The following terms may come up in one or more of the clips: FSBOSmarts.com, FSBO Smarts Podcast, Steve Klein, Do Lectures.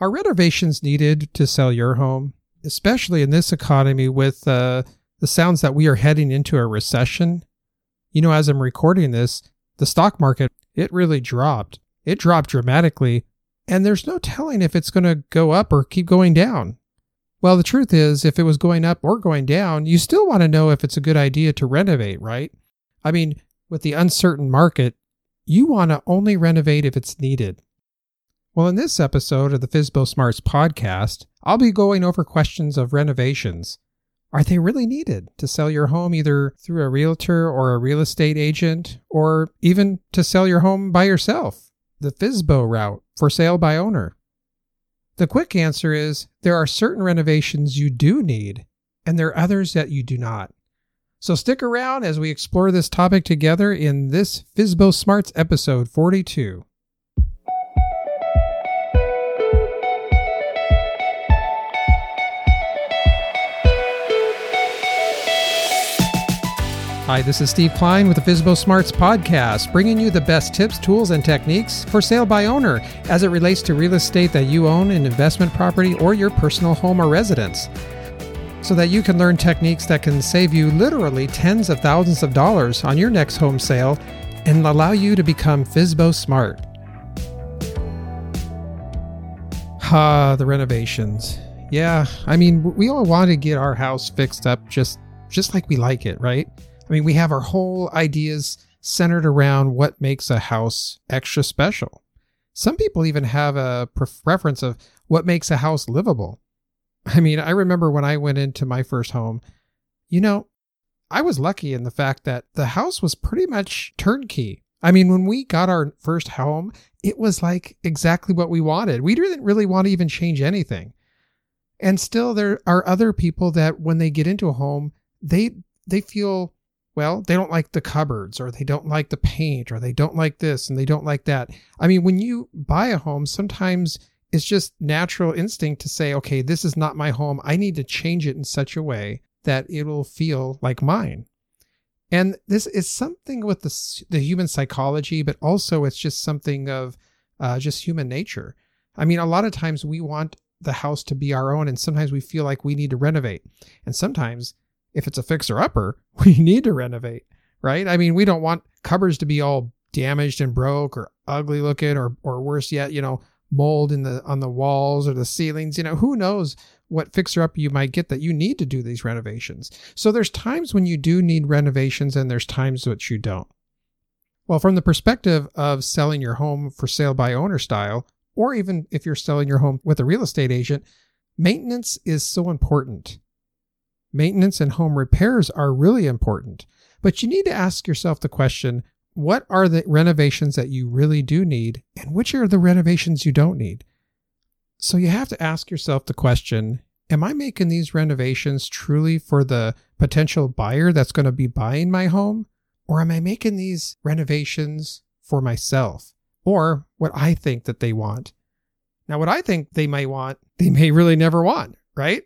Are renovations needed to sell your home, especially in this economy with the sounds that we are heading into a recession? You know, as I'm recording this, the stock market, it really dropped. It dropped dramatically, and there's no telling if it's going to go up or keep going down. Well, the truth is, if it was going up or going down, you still want to know if it's a good idea to renovate, right? I mean, with the uncertain market, you want to only renovate if it's needed. Well, in this episode of the FSBO Smarts Podcast, I'll be going over questions of renovations. Are they really needed to sell your home either through a realtor or a real estate agent, or even to sell your home by yourself? The FSBO route, for sale by owner. The quick answer is there are certain renovations you do need, and there are others that you do not. So stick around as we explore this topic together in this FSBO Smarts episode 42. Hi, this is Steve Klein with the FSBO Smarts Podcast, bringing you the best tips, tools, and techniques for sale by owner as it relates to real estate that you own in investment property or your personal home or residence, so that you can learn techniques that can save you literally tens of thousands of dollars on your next home sale and allow you to become FSBO Smart. The renovations. Yeah, I mean, we all want to get our house fixed up just like we like it, right? I mean, we have our whole ideas centered around what makes a house extra special. Some people even have a preference of what makes a house livable. I mean, I remember when I went into my first home, you know, I was lucky in the fact that the house was pretty much turnkey. I mean, when we got our first home, it was like exactly what we wanted. We didn't really want to even change anything. And still, there are other people that when they get into a home, they feel... Well, they don't like the cupboards, or they don't like the paint, or they don't like this and they don't like that. I mean, when you buy a home, sometimes it's just natural instinct to say, okay, this is not my home. I need to change it in such a way that it will feel like mine. And this is something with the human psychology, but also it's just something of just human nature. I mean, a lot of times we want the house to be our own, and sometimes we feel like we need to renovate. And sometimes if it's a fixer-upper, we need to renovate, right? I mean, we don't want cupboards to be all damaged and broke or ugly looking, or worse yet, you know, mold on the walls or the ceilings. You know, who knows what fixer-upper you might get that you need to do these renovations. So there's times when you do need renovations and there's times which you don't. Well, from the perspective of selling your home for sale by owner style, or even if you're selling your home with a real estate agent, maintenance is so important. Maintenance and home repairs are really important, but you need to ask yourself the question, what are the renovations that you really do need and which are the renovations you don't need? So you have to ask yourself the question, am I making these renovations truly for the potential buyer that's going to be buying my home? Or am I making these renovations for myself or what I think that they want? Now, what I think they might want, they may really never want, right?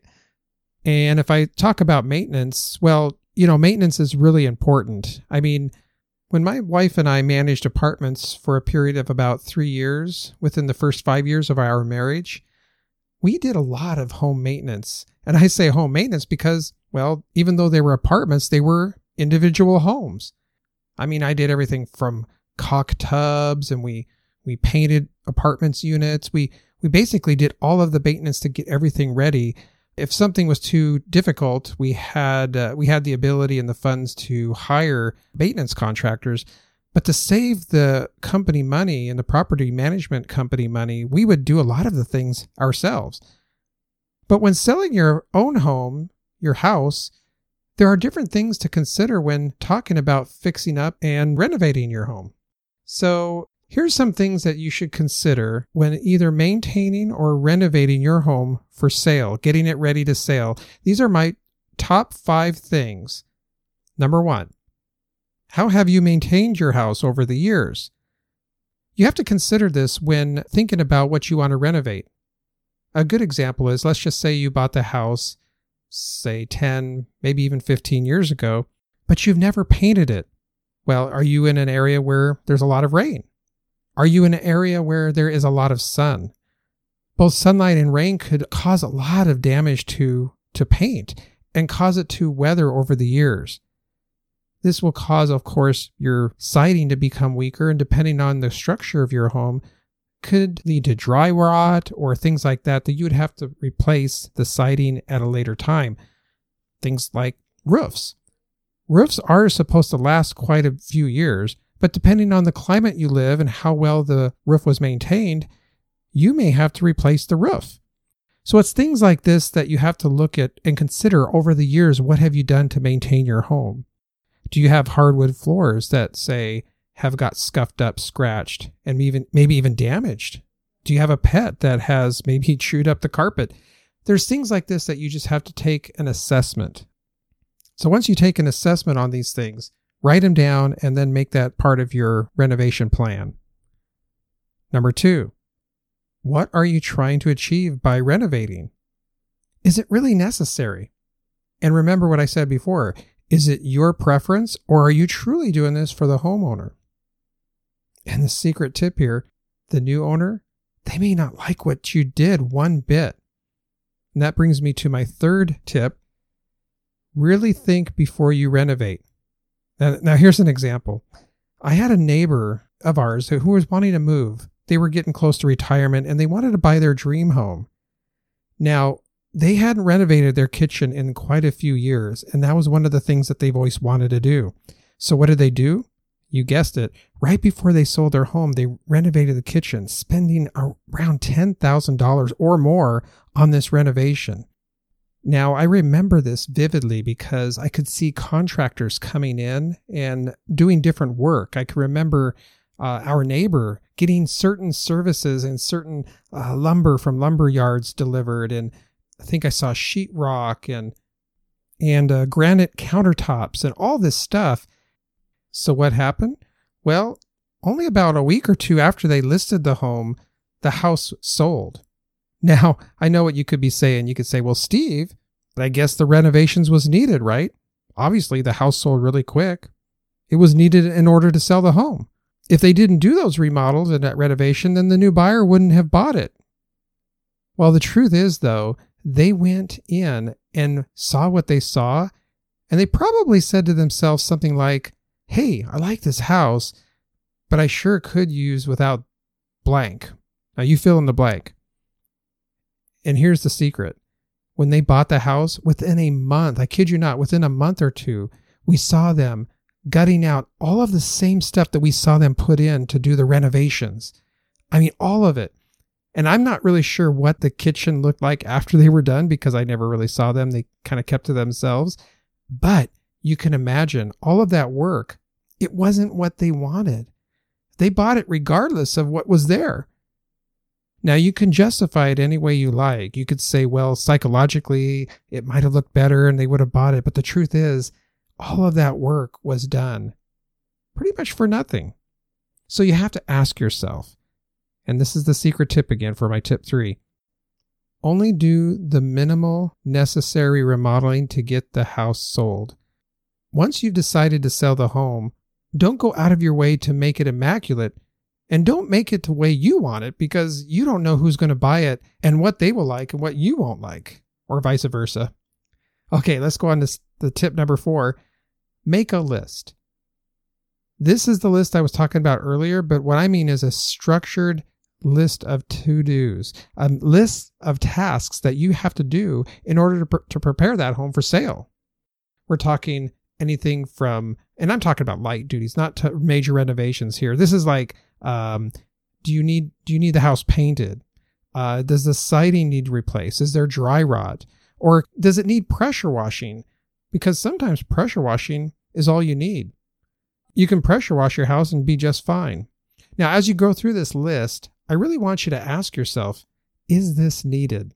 And if I talk about maintenance, well, you know, maintenance is really important. I mean, when my wife and I managed apartments for a period of about 3 years, within the first 5 years of our marriage, we did a lot of home maintenance. And I say home maintenance because, well, even though they were apartments, they were individual homes. I mean, I did everything from caulk tubs, and we painted apartments units. We basically did all of the maintenance to get everything ready. If something was too difficult, we had the ability and the funds to hire maintenance contractors. But to save the company money and the property management company money, we would do a lot of the things ourselves. But when selling your own home, your house, there are different things to consider when talking about fixing up and renovating your home. So here's some things that you should consider when either maintaining or renovating your home for sale, getting it ready to sell. These are my top 5 things. Number 1, how have you maintained your house over the years? You have to consider this when thinking about what you want to renovate. A good example is, let's just say you bought the house, say 10, maybe even 15 years ago, but you've never painted it. Well, are you in an area where there's a lot of rain? Are you in an area where there is a lot of sun? both sunlight and rain could cause a lot of damage to paint and cause it to weather over the years. This will cause, of course, your siding to become weaker, and depending on the structure of your home, could lead to dry rot or things like that you would have to replace the siding at a later time. Things like roofs. Roofs are supposed to last quite a few years, but depending on the climate you live and how well the roof was maintained, you may have to replace the roof. So it's things like this that you have to look at and consider over the years. What have you done to maintain your home? Do you have hardwood floors that, say, have got scuffed up, scratched, and maybe even damaged? Do you have a pet that has maybe chewed up the carpet? There's things like this that you just have to take an assessment. So once you take an assessment on these things, write them down and then make that part of your renovation plan. Number 2, what are you trying to achieve by renovating? Is it really necessary? And remember what I said before, is it your preference, or are you truly doing this for the homeowner? And the secret tip here, the new owner, they may not like what you did one bit. And that brings me to my third tip. Really think before you renovate. Now here's an example. I had a neighbor of ours who was wanting to move. They were getting close to retirement and they wanted to buy their dream home. Now, they hadn't renovated their kitchen in quite a few years, and that was one of the things that they've always wanted to do. So what did they do? You guessed it. Right before they sold their home, they renovated the kitchen, spending around $10,000 or more on this renovation. Now, I remember this vividly because I could see contractors coming in and doing different work. I could remember our neighbor getting certain services and certain lumber from lumber yards delivered, and I think I saw sheetrock and granite countertops and all this stuff. So what happened? Well, only about a week or two after they listed the home, the house sold. Now, I know what you could be saying. You could say, well, Steve, I guess the renovations was needed, right? Obviously, the house sold really quick. It was needed in order to sell the home. If they didn't do those remodels and that renovation, then the new buyer wouldn't have bought it. Well, the truth is, though, they went in and saw what they saw, and they probably said to themselves something like, hey, I like this house, but I sure could use without blank. Now you fill in the blank. And here's the secret. When they bought the house, within a month, I kid you not, within a month or two, we saw them gutting out all of the same stuff that we saw them put in to do the renovations. I mean, all of it. And I'm not really sure what the kitchen looked like after they were done because I never really saw them. They kind of kept to themselves. But you can imagine all of that work. It wasn't what they wanted. They bought it regardless of what was there. Now, you can justify it any way you like. You could say, well, psychologically, it might have looked better and they would have bought it. But the truth is, all of that work was done pretty much for nothing. So you have to ask yourself, and this is the secret tip again for my tip 3. Only do the minimal necessary remodeling to get the house sold. Once you've decided to sell the home, don't go out of your way to make it immaculate, and don't make it the way you want it because you don't know who's going to buy it and what they will like and what you won't like, or vice versa. Okay, let's go on to the tip number 4. Make a list. This is the list I was talking about earlier, but what I mean is a structured list of to-dos, a list of tasks that you have to do in order to prepare that home for sale. We're talking anything from, and I'm talking about light duties, not major renovations here. This is like, do you need the house painted? Does the siding need replaced? Is there dry rot? Or does it need pressure washing? Because sometimes pressure washing is all you need. You can pressure wash your house and be just fine. Now, as you go through this list, I really want you to ask yourself, is this needed?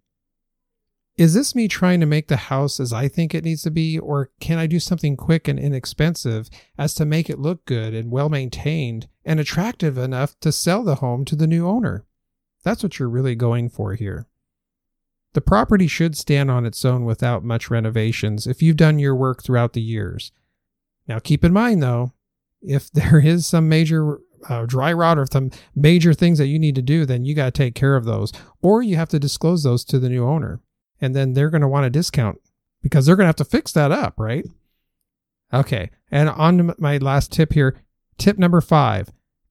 Is this me trying to make the house as I think it needs to be, or can I do something quick and inexpensive as to make it look good and well-maintained and attractive enough to sell the home to the new owner? That's what you're really going for here. The property should stand on its own without much renovations if you've done your work throughout the years. Now, keep in mind, though, if there is some major dry rot or if some major things that you need to do, then you got to take care of those. Or you have to disclose those to the new owner. And then they're going to want a discount because they're going to have to fix that up, right? Okay. And on to my last tip here. Tip number 5,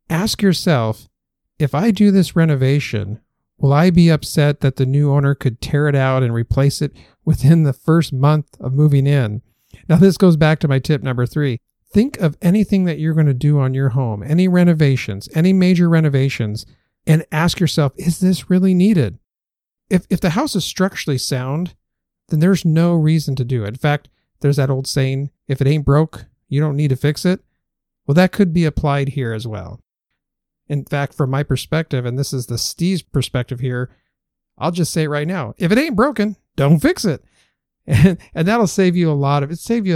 ask yourself, if I do this renovation, will I be upset that the new owner could tear it out and replace it within the first month of moving in? Now, this goes back to my tip number 3. Think of anything that you're going to do on your home, any renovations, any major renovations, and ask yourself, is this really needed? If the house is structurally sound, then there's no reason to do it. In fact, there's that old saying, if it ain't broke, you don't need to fix it. Well, that could be applied here as well. In fact, from my perspective, and this is the Steve's perspective here, I'll just say it right now. If it ain't broken, don't fix it. And that'll save you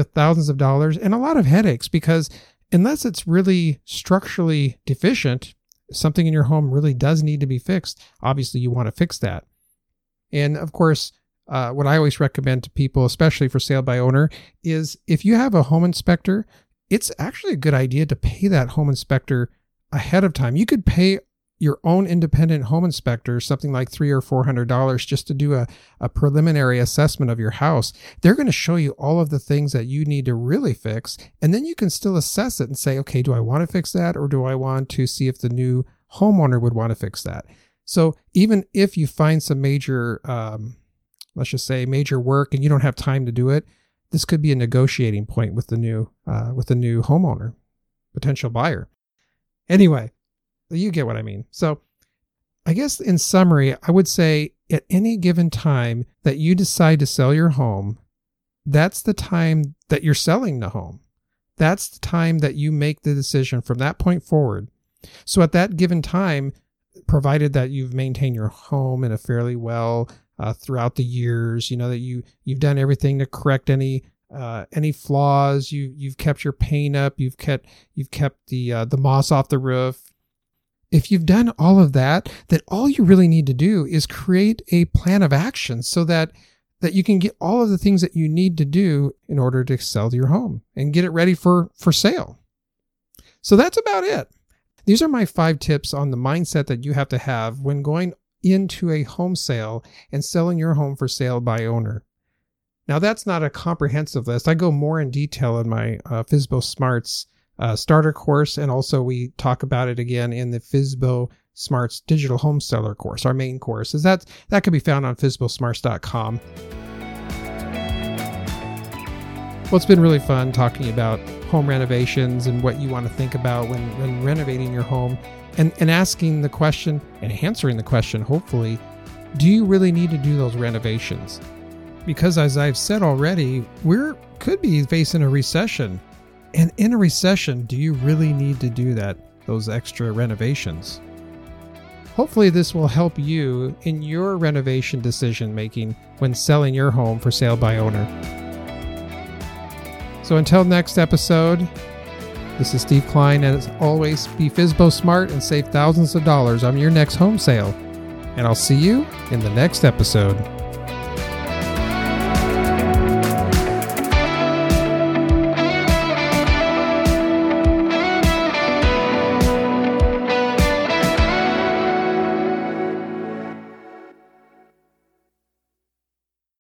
thousands of dollars and a lot of headaches, because unless it's really structurally deficient, something in your home really does need to be fixed. Obviously, you want to fix that. And of course, what I always recommend to people, especially for sale by owner, is if you have a home inspector, it's actually a good idea to pay that home inspector ahead of time. You could pay your own independent home inspector something like $300 or $400 just to do a preliminary assessment of your house. They're going to show you all of the things that you need to really fix, and then you can still assess it and say, okay, do I want to fix that, or do I want to see if the new homeowner would want to fix that? So even if you find some major, let's just say major work, and you don't have time to do it, this could be a negotiating point with the new homeowner, potential buyer. Anyway, you get what I mean. So I guess in summary, I would say at any given time that you decide to sell your home, that's the time that you're selling the home. That's the time that you make the decision from that point forward. So at that given time, provided that you've maintained your home in a fairly well throughout the years, you know, that you've done everything to correct any flaws, you've kept your paint up, you've kept the moss off the roof. If you've done all of that, then all you really need to do is create a plan of action so that you can get all of the things that you need to do in order to sell your home and get it ready for sale. So that's about it. These are my 5 tips on the mindset that you have to have when going into a home sale and selling your home for sale by owner. Now, that's not a comprehensive list. I go more in detail in my FSBO Smarts starter course, and also we talk about it again in the FSBO Smarts Digital Home Seller course, our main course. That can be found on FSBOSmarts.com. Well, it's been really fun talking about home renovations and what you want to think about when renovating your home, and asking the question and answering the question, hopefully, do you really need to do those renovations? Because as I've said already, we could be facing a recession. And in a recession, do you really need to do those extra renovations? Hopefully this will help you in your renovation decision making when selling your home for sale by owner. So until next episode, this is Steve Klein, and as always, be FSBO smart and save thousands of dollars on your next home sale. And I'll see you in the next episode.